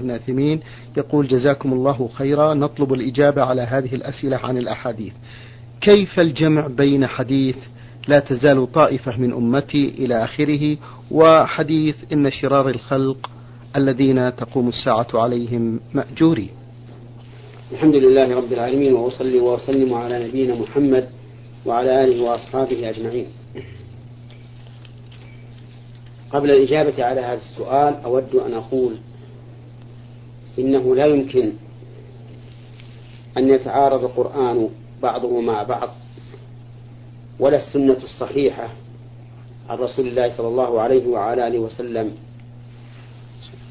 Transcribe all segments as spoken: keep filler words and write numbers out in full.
الناثمين يقول جزاكم الله خيرا، نطلب الإجابة على هذه الأسئلة عن الأحاديث. كيف الجمع بين حديث لا تزال طائفة من أمتي إلى آخره، وحديث إن شرار الخلق الذين تقوم الساعة عليهم مأجوري؟ الحمد لله رب العالمين، وأصلي وأسلم على نبينا محمد وعلى آله وأصحابه أجمعين. قبل الإجابة على هذا السؤال أود أن أقول إنه لا يمكن أن يتعارض القرآن بعضه مع بعض، ولا السنة الصحيحة عن رسول الله صلى الله عليه وعلى آله وسلم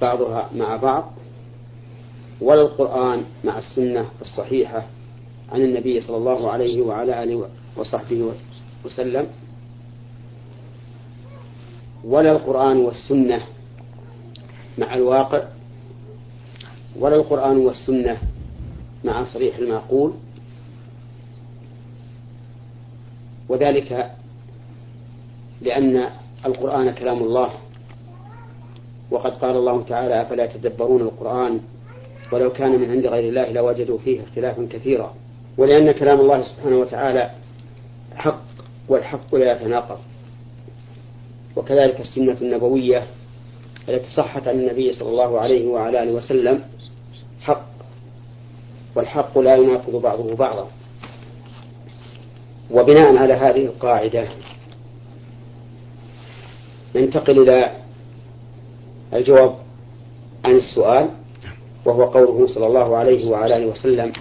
بعضها مع بعض، ولا القرآن مع السنة الصحيحة عن النبي صلى الله عليه وعلى آله وصحبه وسلم، ولا القرآن والسنة مع الواقع، ولا القرآن والسنة مع صريح المعقول. وذلك لأن القرآن كلام الله، وقد قال الله تعالى: أفلا تدبرون القرآن ولو كان من عند غير الله لوجدوا فيه اختلافا كثيرا. ولأن كلام الله سبحانه وتعالى حق، والحق لا يتناقض. وكذلك السنة النبوية التي صحت عن النبي صلى الله عليه وعلى آله وسلم حق، والحق لا يناقض بعضه بعضا. وبناء على هذه القاعدة ننتقل إلى الجواب عن السؤال، وهو قوله صلى الله عليه وعلى آله وسلم: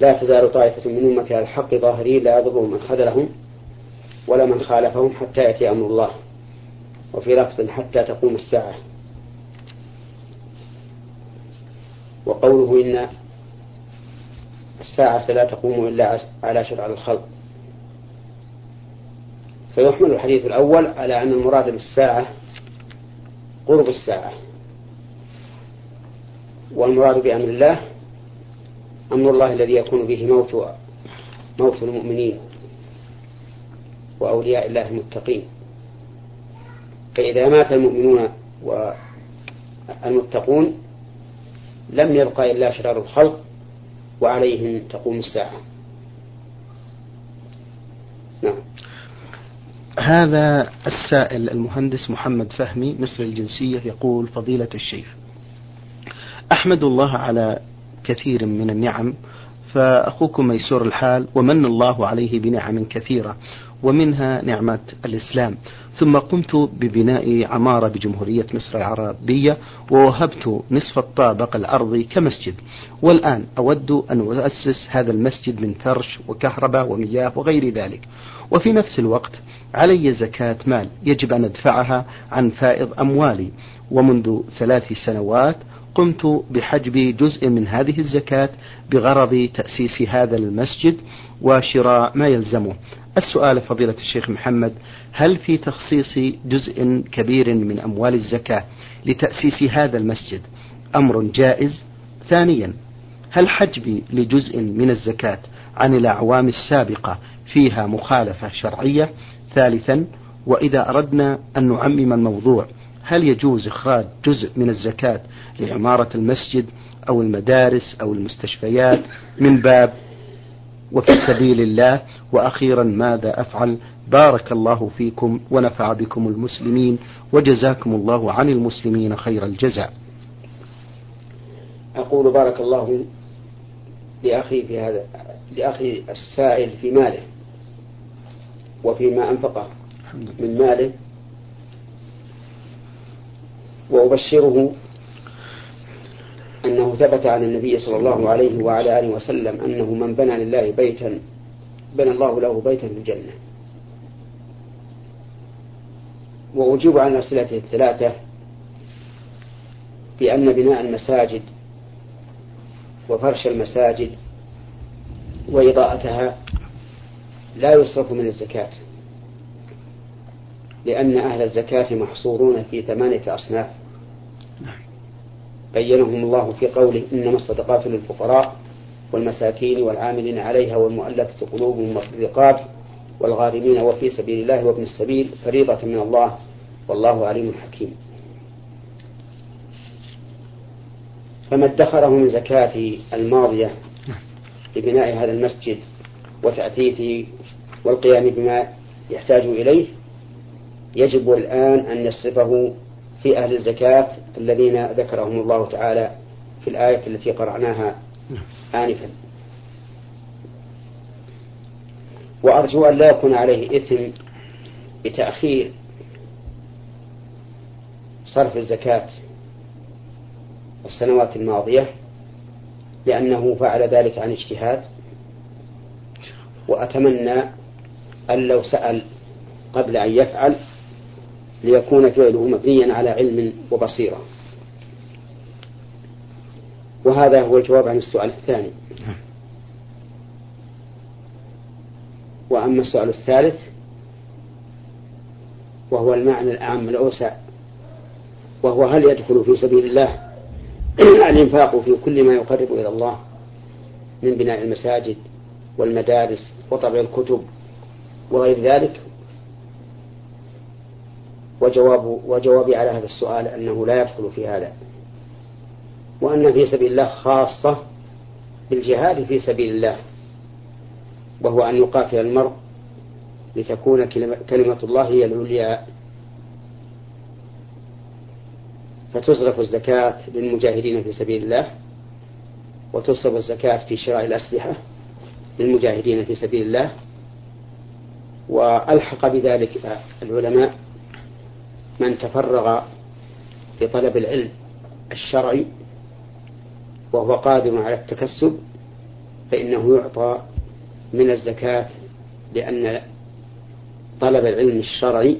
لا تزال طائفة من أمتي على الحق ظاهرين لا يضرهم من خذلهم ولا من خالفهم حتى يأتي أمر الله، وفي لفظ حتى تقوم الساعة. وقوله إن الساعة لا تقوم إلا على شرع الخلق، فيحمل الحديث الأول على أن المراد بالساعة قرب الساعة، والمراد بأمر الله أمر الله الذي يكون به موت موت المؤمنين وأولياء الله المتقين. فإذا مات المؤمنون والمتقون لم يبقى إلا شرار الخلق، وعليهم تقوم الساعة. نعم. هذا السائل المهندس محمد فهمي مصري الجنسية يقول: فضيلة الشيخ، أحمد الله على كثير من النعم، فأخوكم ميسور الحال ومن الله عليه بنعم كثيرة، ومنها نعمة الإسلام، ثم قمت ببناء عمارة بجمهورية مصر العربية ووهبت نصف الطابق الأرضي كمسجد، والآن أود أن أؤسس هذا المسجد من فرش وكهرباء ومياه وغير ذلك، وفي نفس الوقت علي زكاة مال يجب أن أدفعها عن فائض أموالي، ومنذ ثلاث سنوات قمت بحجب جزء من هذه الزكاة بغرض تأسيس هذا المسجد وشراء ما يلزمه. السؤال فضيلة الشيخ محمد: هل في تخصيص جزء كبير من أموال الزكاة لتأسيس هذا المسجد أمر جائز؟ ثانيا، هل حجبي لجزء من الزكاة عن الأعوام السابقة فيها مخالفة شرعية؟ ثالثا، وإذا أردنا أن نعمم الموضوع، هل يجوز إخراج جزء من الزكاة لعمارة المسجد أو المدارس أو المستشفيات من باب وفي سبيل الله؟ وأخيرا، ماذا أفعل؟ بارك الله فيكم ونفع بكم المسلمين، وجزاكم الله عن المسلمين خير الجزاء. أقول بارك الله لأخي في هذا، لأخي السائل في ماله وفيما أنفقه من ماله، وأبشره أنه ثبت عن النبي صلى الله عليه وعلى آله وسلم أنه من بنى لله بيتا بنى الله له بيتا في الجنة. وأجيب عن أسئلته الثلاثة بأن بناء المساجد وفرش المساجد وإضاءتها لا يصرف من الزكاة، لأن أهل الزكاة محصورون في ثمانية أصناف بينهم الله في قوله: إنما الصدقات للفقراء والمساكين والعاملين عليها والمؤلفة قلوبهم وفي الرقاب والغارمين وفي سبيل الله وابن السبيل، فريضة من الله والله عليم حكيم. فما ادخره من زكاة الماضية لبناء هذا المسجد وتأثيثه والقيام بما يحتاج إليه يجب الآن أن يصرفه في أهل الزكاة الذين ذكرهم الله تعالى في الآية التي قرأناها آنفا. وأرجو أن لا يكون عليه إثم بتأخير صرف الزكاة السنوات الماضية، لأنه فعل ذلك عن اجتهاد، وأتمنى أن لو سأل قبل أن يفعل ليكون فعله مبنيا على علم وبصيرة. وهذا هو الجواب عن السؤال الثاني. وأما السؤال الثالث وهو المعنى الأعم الأوسع، وهو هل يدخل في سبيل الله الإنفاق في كل ما يقرب إلى الله من بناء المساجد والمدارس وطبع الكتب وغير ذلك؟ وجواب وجوابي على هذا السؤال أنه لا يدخل في هذا، وأن في سبيل الله خاصة بالجهاد في سبيل الله، وهو أن يقاتل المرء لتكون كلمة الله هي العليا، فتصرف الزكاة للمجاهدين في سبيل الله، وتصرف الزكاة في شراء الأسلحة للمجاهدين في سبيل الله. وألحق بذلك العلماء من تفرغ في طلب العلم الشرعي وهو قادر على التكسب فإنه يعطى من الزكاة، لأن طلب العلم الشرعي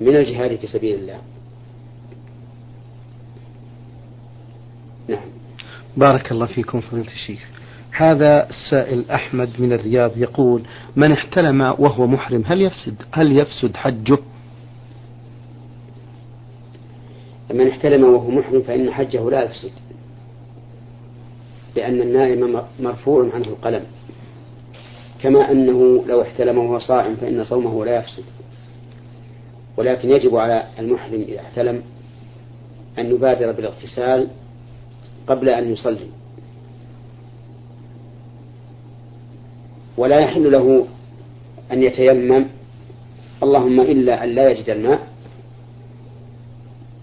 من الجهاد في سبيل الله. نعم، بارك الله فيكم فضيلة الشيخ. هذا السائل أحمد من الرياض يقول: من احتلم وهو محرم هل يفسد هل يفسد حجه؟ من احتلم وهو محرم فإن حجه لا يفسد، لأن النائم مرفوع عنه القلم، كما أنه لو احتلم وهو صائم فإن صومه لا يفسد. ولكن يجب على المحرم إذا احتلم أن يبادر بالاغتسال قبل أن يصلي، ولا يحل له أن يتيمم اللهم إلا أن لا يجد الماء،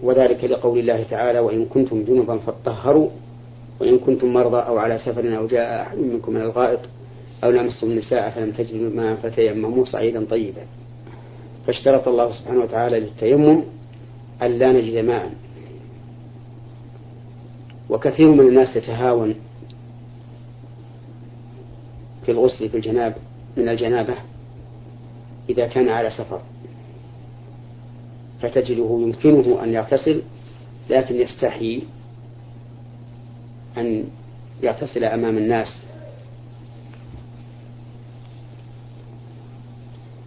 وذلك لقول الله تعالى: وإن كنتم جنبا فاطهروا وإن كنتم مرضى أو على سفر أو جاء أحد منكم من الغائط أو لمستم النساء فلم تجدوا ماء فتيمموا صعيدا طيبا. فاشترط الله سبحانه وتعالى للتيمم أن لا نجد ماء. وكثير من الناس يتهاون في الغسل في الجناب من الجنابة إذا كان على سفر، فتجده يمكنه أن يغتسل لكن يستحي أن يغتسل أمام الناس،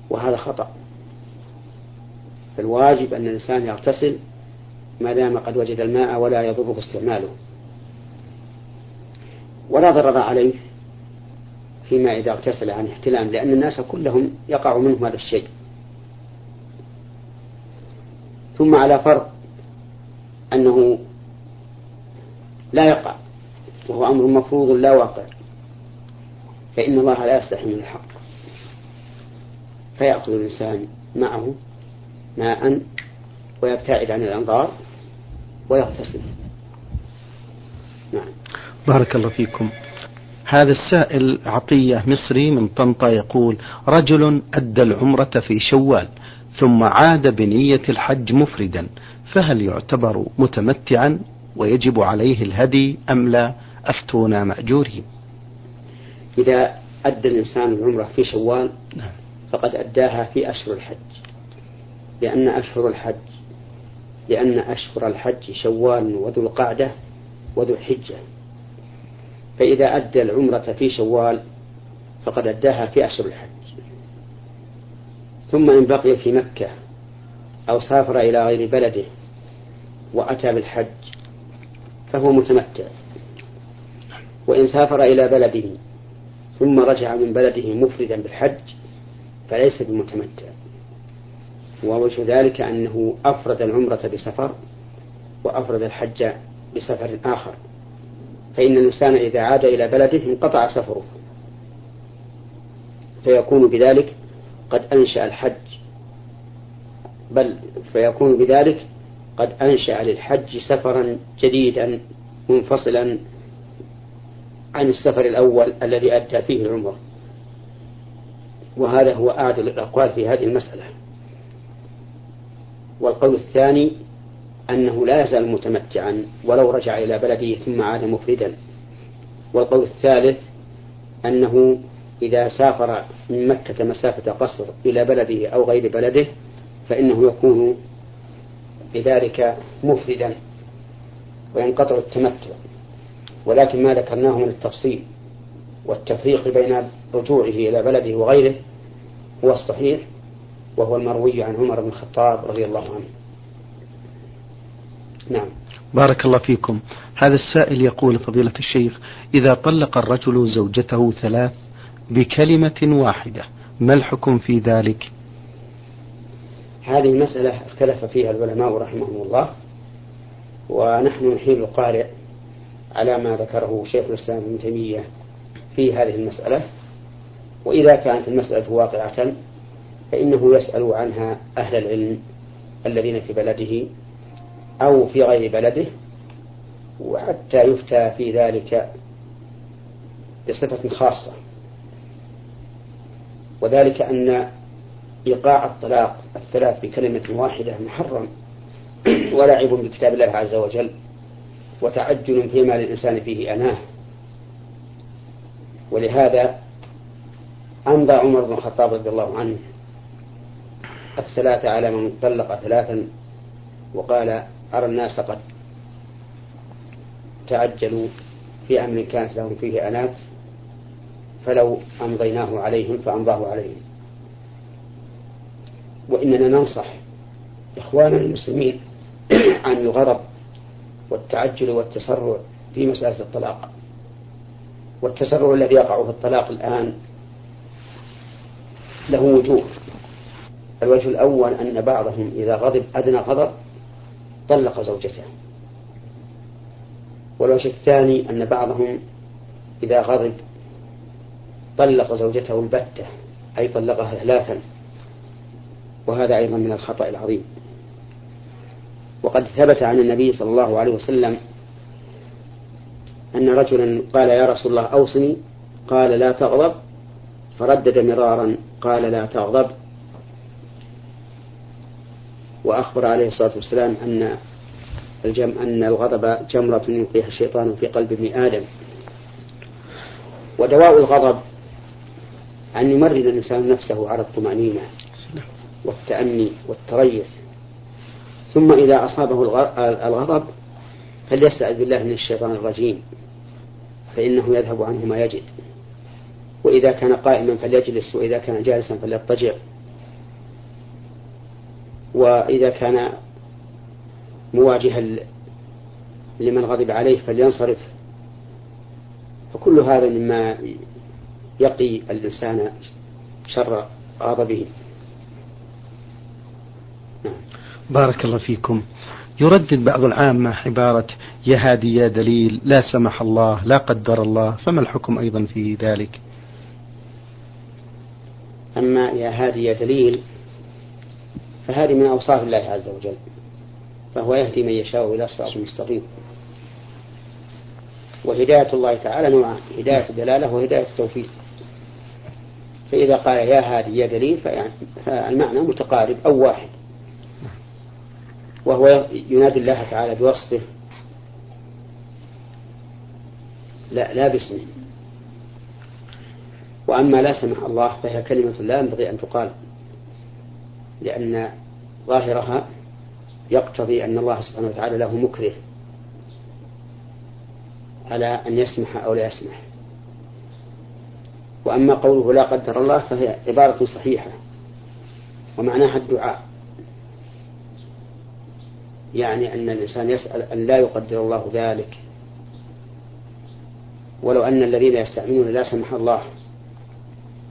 وهذا خطأ. فالواجب أن الإنسان يغتسل ما دام قد وجد الماء ولا يضره استعماله، ولا ضرر عليه فيما إذا اغتسل عن احتلام، لأن الناس كلهم يقع منهم هذا الشيء. ثم على فرض أنه لا يقع وهو أمر مفروض لا واقع، فإن الله لا يستحي من الحق، فيأخذ الإنسان معه ماء ويبتعد عن الأنظار ويغتسل. نعم، بارك الله فيكم. هذا السائل عطية مصري من طنطا يقول: رجل أدى العمرة في شوال ثم عاد بنية الحج مفردا، فهل يعتبر متمتعا ويجب عليه الهدي أم لا؟ أفتونا مأجورين. إذا أدى الإنسان العمرة في شوال فقد أداها في أشهر الحج، لأن أشهر الحج لأن أشهر الحج شوال وذو القعدة وذو الحجة، فإذا أدى العمرة في شوال فقد أداها في أشهر الحج. ثم إن بقي في مكة أو سافر إلى غير بلده وأتى بالحج فهو متمتع، وإن سافر إلى بلده ثم رجع من بلده مفردا بالحج فليس بمتمتع، ووجه ذلك أنه أفرد العمرة بسفر وأفرد الحج بسفر آخر، فإن الإنسان إذا عاد إلى بلده انقطع سفره، فيكون بذلك قد أنشأ الحج، بل فيكون بذلك قد أنشأ للحج سفرا جديدا منفصلا عن السفر الأول الذي أدى فيه العمر. وهذا هو أعدل الأقوال في هذه المسألة. والقول الثاني أنه لا يزال متمتعا ولو رجع إلى بلده ثم عاد مفردا. والقول الثالث أنه إذا سافر من مكة مسافة قصر إلى بلده أو غير بلده فإنه يكون بذلك مفردا وينقطع التمتع، ولكن ما ذكرناه من التفصيل والتفريق بين رجوعه إلى بلده وغيره هو الصحيح، وهو المروي عن عمر بن الخطاب رضي الله عنه. نعم. بارك الله فيكم. هذا السائل يقول: فضيلة الشيخ، إذا طلق الرجل زوجته ثلاث بكلمة واحدة ما الحكم في ذلك؟ هذه المسألة اختلف فيها العلماء رحمهم الله، ونحن نحيل القارئ على ما ذكره شيخ الإسلام ابن تيمية في هذه المسألة. وإذا كانت المسألة واقعة فإنه يسأل عنها أهل العلم الذين في بلده أو في غير بلده، وحتى يفتى في ذلك بصفة خاصة، وذلك أن إيقاع الطلاق الثلاث بكلمة واحدة محرم ولعب بكتاب الله عز وجل وتعجل فيما للإنسان فيه أناه. ولهذا أمضى عمر بن الخطاب رضي الله عنه الثلاثة على من طلق ثلاثا، وقال: أرى الناس قد تعجلوا في أمر كانت لهم فيه أنات، فلو أمضيناه عليهم فأمضاه عليهم. وإننا ننصح إخواننا المسلمين عن الغرض والتعجل والتسرع في مسألة الطلاق، والتسرع الذي يقع في الطلاق الآن له وجوه. الوجه الأول أن بعضهم إذا غضب أدنى غضب طلق زوجته، والوجه الثاني أن بعضهم إذا غضب طلق زوجته البتة، أي طلقها ثلاثا، وهذا أيضا من الخطأ العظيم. وقد ثبت عن النبي صلى الله عليه وسلم أن رجلا قال: يا رسول الله أوصني، قال: لا تغضب، فردد مرارا قال: لا تغضب. وأخبر عليه الصلاة والسلام أن الجم أن الغضب جمرة يلقيها الشيطان في قلب ابن آدم. ودواء الغضب أن يمرن الإنسان نفسه على الطمأنينة والتأني والتريث، ثم إذا أصابه الغضب فليستعذ بالله من الشيطان الرجيم، فإنه يذهب عنه ما يجد. وإذا كان قائما فليجلس، وإذا كان جالسا فليضطجع، وإذا كان مواجها لمن غضب عليه فلينصرف. فكل هذا مما يقي الإنسان شر غضبه. بارك الله فيكم. يردد بعض العامة عبارة: يا هادي يا دليل، لا سمح الله، لا قدر الله، فما الحكم أيضا في ذلك؟ أما يا هادي يا دليل فهذه من أوصاف الله عز وجل، فهو يهدي من يشاء إلى الصراط المستقيم. وهداية الله تعالى نوعان: هداية دلالة وهداية التوفيق. فإذا قال يا هادي يا دليل فالمعنى متقارب أو واحد، وهو ينادي الله تعالى بوصفه لا, لا باسمه. وأما لا سمح الله فهي كلمة لا ينبغي أن تقال، لأن ظاهرها يقتضي أن الله سبحانه وتعالى له مكره على أن يسمح أو لا يسمح. وأما قوله لا قدر الله فهي عبارة صحيحة ومعناها الدعاء، يعني أن الإنسان يسأل أن لا يقدر الله ذلك. ولو أن الذين يستعملون لا سمح الله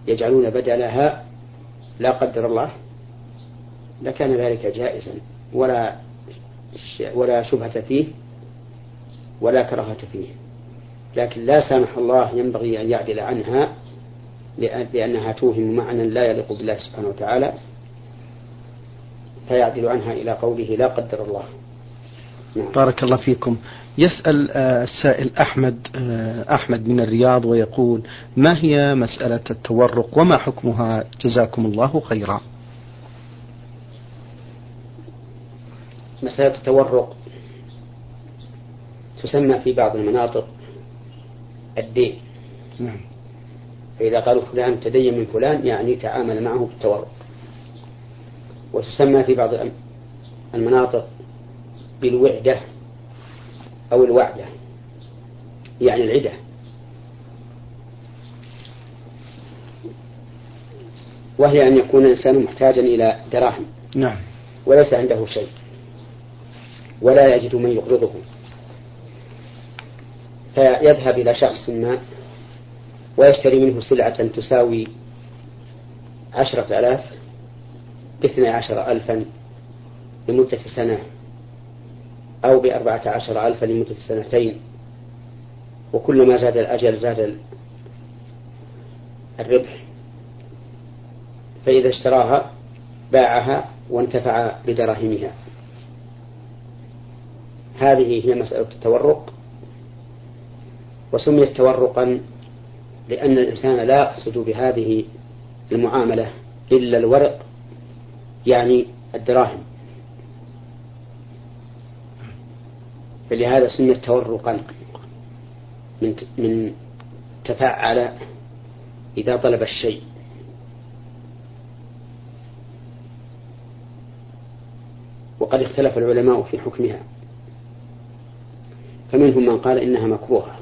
يجعلون بدلها لا قدر الله لكان ذلك جائزا ولا ولا شبهة فيه، ولا كراهة فيه، لكن لا سمح الله ينبغي أن يعدل عنها لأنها توهم معنى لا يليق بالله سبحانه وتعالى، فيعدل عنها إلى قوله لا قدر الله. نعم. بارك الله فيكم. يسأل السائل أحمد أحمد من الرياض ويقول: ما هي مسألة التورق وما حكمها؟ جزاكم الله خيرا. مسألة التورق تسمى في بعض المناطق الدين. نعم. فإذا قالوا فلان تدين من فلان يعني تعامل معه بالتورق. وتسمى في بعض المناطق بالوعدة أو الوعدة، يعني العدة. وهي أن يكون الإنسان محتاجا إلى دراهم. نعم. وليس عنده شيء ولا يجد من يقرضه، فيذهب إلى شخص ما ويشتري منه سلعة تساوي عشرة آلاف باثنى عشر ألفا لمدة سنة، أو بأربعة عشر ألفا لمدة سنتين، وكلما زاد الأجل زاد الربح. فإذا اشتراها باعها وانتفع بدراهمها. هذه هي مسألة التورق، وسميت تورقا لأن الإنسان لا يقصد بهذه المعاملة إلا الورق، يعني الدراهم، فلهذا سميت تورقا من من تفعل إذا طلب الشيء. وقد اختلف العلماء في حكمها، فمنهم من قال إنها مكروهة،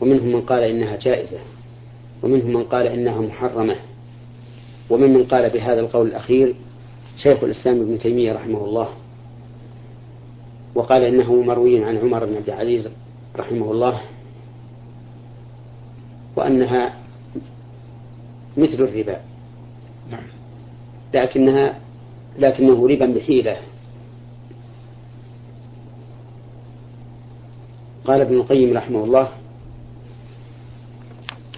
ومنهم من قال إنها جائزة، ومنهم من قال إنها محرمة، وممن قال بهذا القول الأخير شيخ الإسلام ابن تيمية رحمه الله، وقال إنه مروي عن عمر بن عبد العزيز رحمه الله وأنها مثل الربا، لكنها لكنه ربا بحيلة. قال ابن القيم رحمه الله: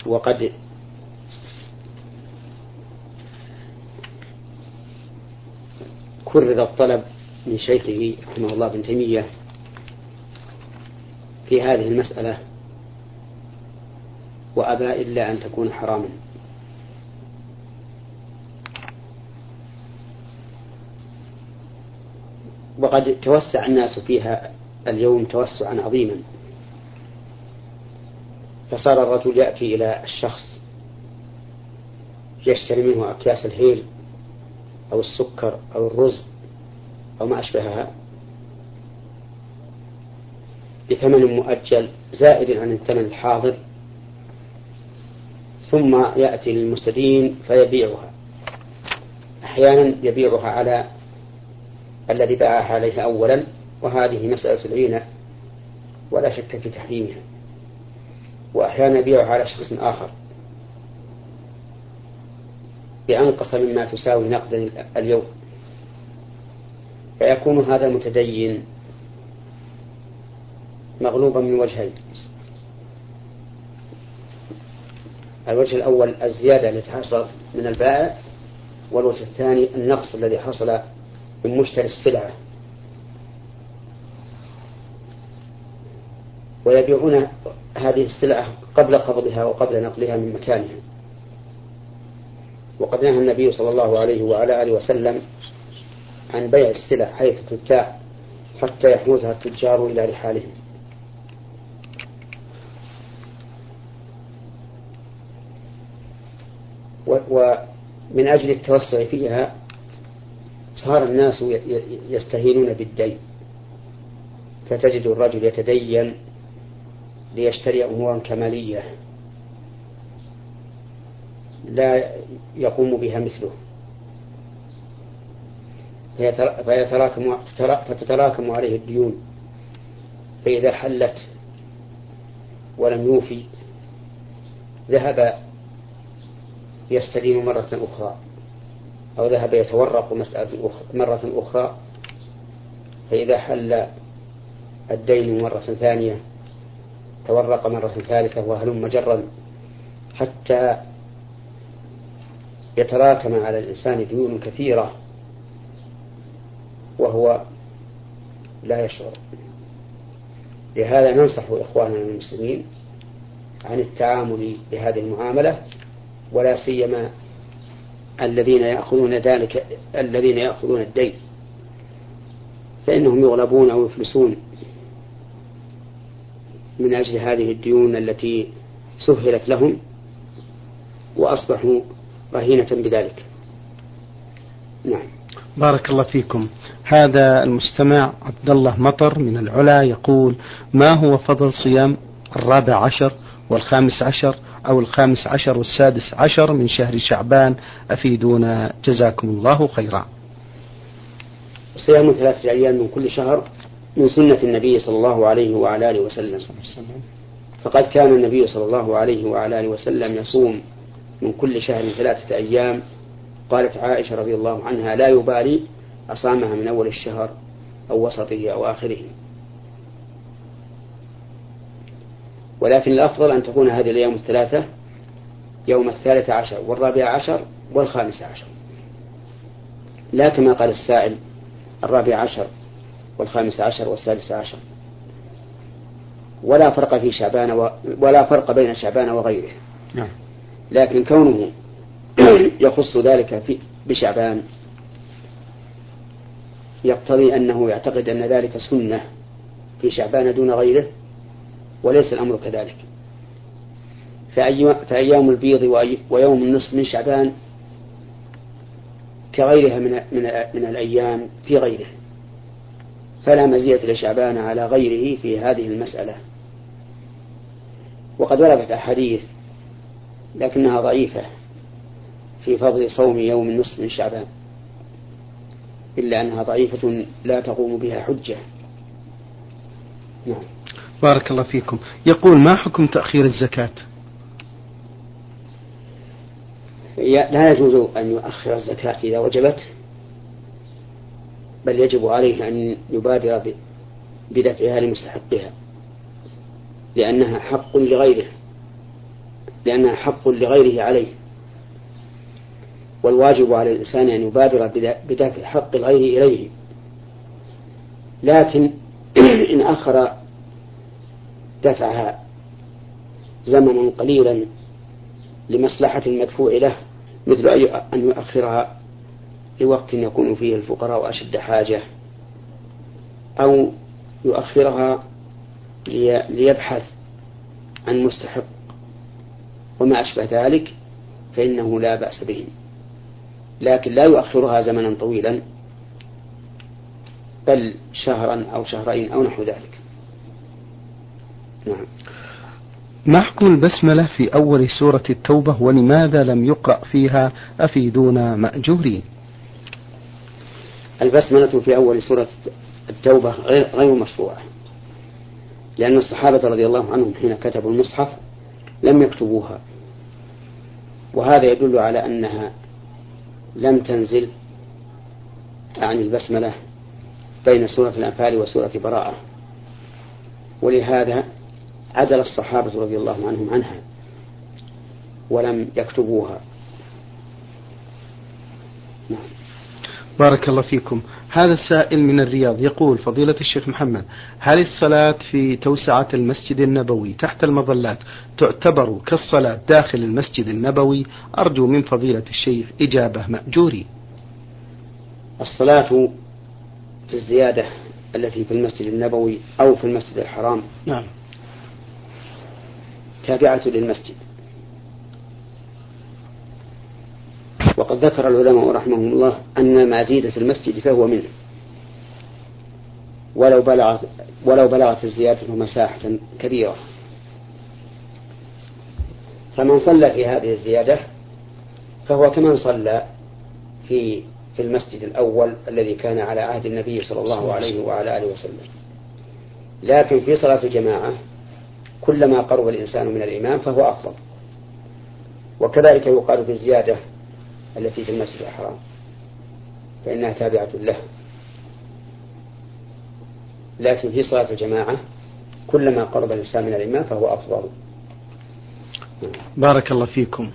وقد كرر الطلب من شيخه رحمه الله بن تيمية في هذه المسألة وأبى إلا أن تكون حراما. وقد توسع الناس فيها اليوم توسعا عظيما، فصار الرجل يأتي إلى الشخص يشتري منه أكياس الهيل أو السكر أو الرز أو ما أشبهها بثمن مؤجل زائد عن الثمن الحاضر، ثم يأتي للمستدين فيبيعها. أحيانا يبيعها على الذي باعها عليه أولا، وهذه مسألة العينة ولا شك في تحريمها. وأحيانا يبيعها على شخص آخر بأنقص مما تساوي نقدا اليوم، فيكون هذا المتدين مغلوبا من وجهين: الوجه الأول الزيادة التي حصل من البائع، والوجه الثاني النقص الذي حصل من مشتري السلعة. ويبيعون هذه السلعة قبل قبضها وقبل نقلها من مكانها. وقد نهى النبي صلى الله عليه وعلى آله وسلم عن بيع السلع حيث تبتاع حتى يحوزها التجار إلى رحالهم. ومن أجل التوسع فيها صار الناس يستهينون بالدين، فتجد الرجل يتدين ليشتري أمورا كمالية لا يقوم بها مثله، فيتراكم فتتراكم عليه الديون، فإذا حلت ولم يوفي ذهب يستدين مرة أخرى، أو ذهب يتورق مسألة مرة أخرى، فإذا حل الدين مرة ثانية، تورق مرة ثالثة، وهلم جرا، حتى يتراكم على الإنسان ديون كثيرة وهو لا يشعر. لهذا ننصح إخواننا المسلمين عن التعامل بهذه المعاملة، ولا سيما الذين يأخذون ذلك الذين يأخذون الدين، فإنهم يغلبون أو يفلسون من أجل هذه الديون التي سهلت لهم وأصبحوا رهينة بذلك. نعم، بارك الله فيكم. هذا المستمع عبد الله مطر من العلا يقول: ما هو فضل صيام الرابع عشر والخامس عشر أو الخامس عشر والسادس عشر من شهر شعبان؟ أفيدونا جزاكم الله خيرا. صيام ثلاثة أيام من كل شهر من سنة النبي صلى الله عليه وعلى آله وسلم، فقد كان النبي صلى الله عليه وعلى آله وسلم يصوم من كل شهر ثلاثة أيام. قالت عائشة رضي الله عنها: لا يبالي أصامها من أول الشهر أو وسطه أو آخره، ولكن الأفضل أن تكون هذه الأيام الثلاثة يوم الثالث عشر والرابع عشر والخامس عشر، لا كما قال السائل الرابع عشر والخامس عشر والسادس عشر. ولا فرق في شعبان و... ولا فرق بين شعبان وغيره، لكن كونه يخص ذلك في... بشعبان يقتضي أنه يعتقد أن ذلك سنة في شعبان دون غيره، وليس الأمر كذلك. فأيام البيض ويوم النصف من شعبان كغيرها من الأيام في غيره، فلا مزية لشعبان على غيره في هذه المسألة. وقد وردت أحاديث لكنها ضعيفة في فضل صوم يوم النصف من شعبان، إلا أنها ضعيفة لا تقوم بها حجة. نعم، بارك الله فيكم. يقول: ما حكم تأخير الزكاة؟ لا يجوز أن يؤخر الزكاة إذا وجبت، بل يجب عليه أن يبادر بدفعها لمستحقها، لأنها حق لغيره لأنها حق لغيره عليه. والواجب على الإنسان أن يبادر بدفع حق الغير إليه. لكن إن أخر دفعها زمنا قليلا لمصلحة المدفوع له، مثل أن يؤخرها لوقت يكون فيه الفقراء أشد حاجة، أو يؤخرها ليبحث عن مستحق وما أشبه ذلك، فإنه لا بأس به. لكن لا يؤخرها زمنا طويلا، بل شهرا أو شهرين أو نحو ذلك. نعم. ما حكم البسملة في أول سورة التوبة، ولماذا لم يقرأ فيها؟ أفيدونا مأجورين. البسملة في أول سورة التوبة غير مشروعة، لأن الصحابة رضي الله عنهم حين كتبوا المصحف لم يكتبوها، وهذا يدل على أنها لم تنزل عن البسملة بين سورة الأنفال وسورة براءة، ولهذا عدل الصحابة رضي الله عنهم عنها ولم يكتبوها. نعم، بارك الله فيكم. هذا السائل من الرياض يقول: فضيلة الشيخ محمد، هل الصلاة في توسعة المسجد النبوي تحت المظلات تعتبر كالصلاة داخل المسجد النبوي؟ أرجو من فضيلة الشيخ إجابة مأجوري. الصلاة في الزيادة التي في المسجد النبوي أو في المسجد الحرام نعم تابعة للمسجد. وقد ذكر العلماء رحمهم الله أن ما زيد في المسجد فهو منه، ولو بلغت ولو بلغت الزيادة مساحة كبيرة. فمن صلى في هذه الزيادة فهو كمن صلى في في المسجد الأول الذي كان على عهد النبي صلى الله عليه وعلى آله وسلم. لكن في صلاة الجماعة كلما قرب الإنسان من الإمام فهو أفضل، وكذلك يقال في الزيادة التي في المسجد الحرام، فإنها تابعة له. لكن في صلاة الجماعة كلما قرب الإنسان من الإمام فهو أفضل. بارك الله فيكم.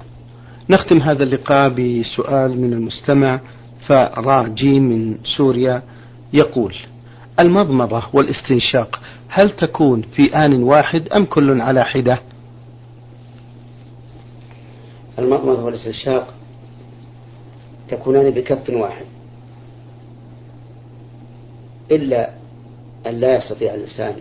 نختم هذا اللقاء بسؤال من المستمع فراجي من سوريا يقول: المضمضة والاستنشاق هل تكون في آن واحد أم كل على حدة؟ المضمضة والاستنشاق تكونان بكف واحد، إلا أن لا يستطيع الإنسان،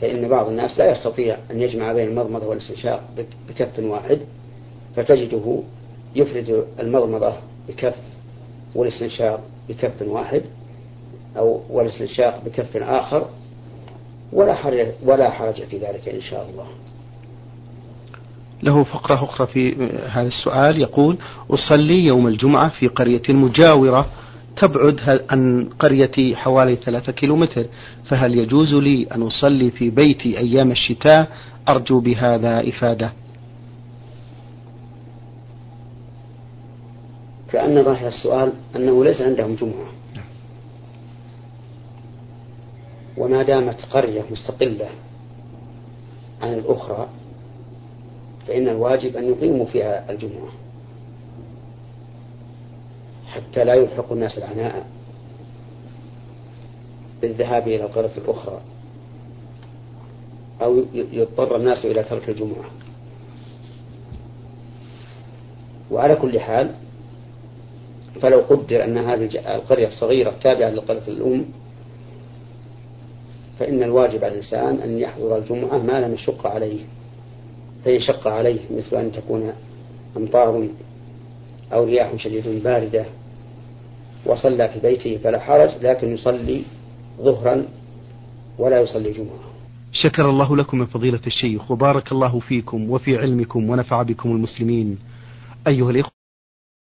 فإن بعض الناس لا يستطيع أن يجمع بين المضمضة والاستنشاق بكف واحد، فتجده يفرد المضمضة بكف والاستنشاق بكف واحد أو والاستنشاق بكف آخر، ولا حرج ولا حرج في ذلك إن شاء الله. له فقرة أخرى في هذا السؤال يقول: أصلي يوم الجمعة في قرية مجاورة تبعد عن قريتي حوالي ثلاثة كيلومتر، فهل يجوز لي أن أصلي في بيتي أيام الشتاء؟ أرجو بهذا إفادة. كأن ظاهر السؤال أنه ليس عندهم جمعة، وما دامت قرية مستقلة عن الأخرى فإن الواجب أن يقيموا فيها الجمعة حتى لا يلحق الناس العناء بالذهاب إلى القرية الأخرى أو يضطر الناس إلى ترك الجمعة. وعلى كل حال فلو قدر أن هذه القرية الصغيرة تابعة للقرية الأم فإن الواجب على الإنسان أن يحضر الجمعة ما لم يشق عليه، فإن شق عليه مثل أن تكون أمطار أو رياح شديدة باردة وصلى في بيته فلا حرج، لكن يصلي ظهرا ولا يصلي جمعة. شكر الله لكم يا فضيلة الشيخ وبارك الله فيكم وفي علمكم ونفع بكم المسلمين أيها الإخوة.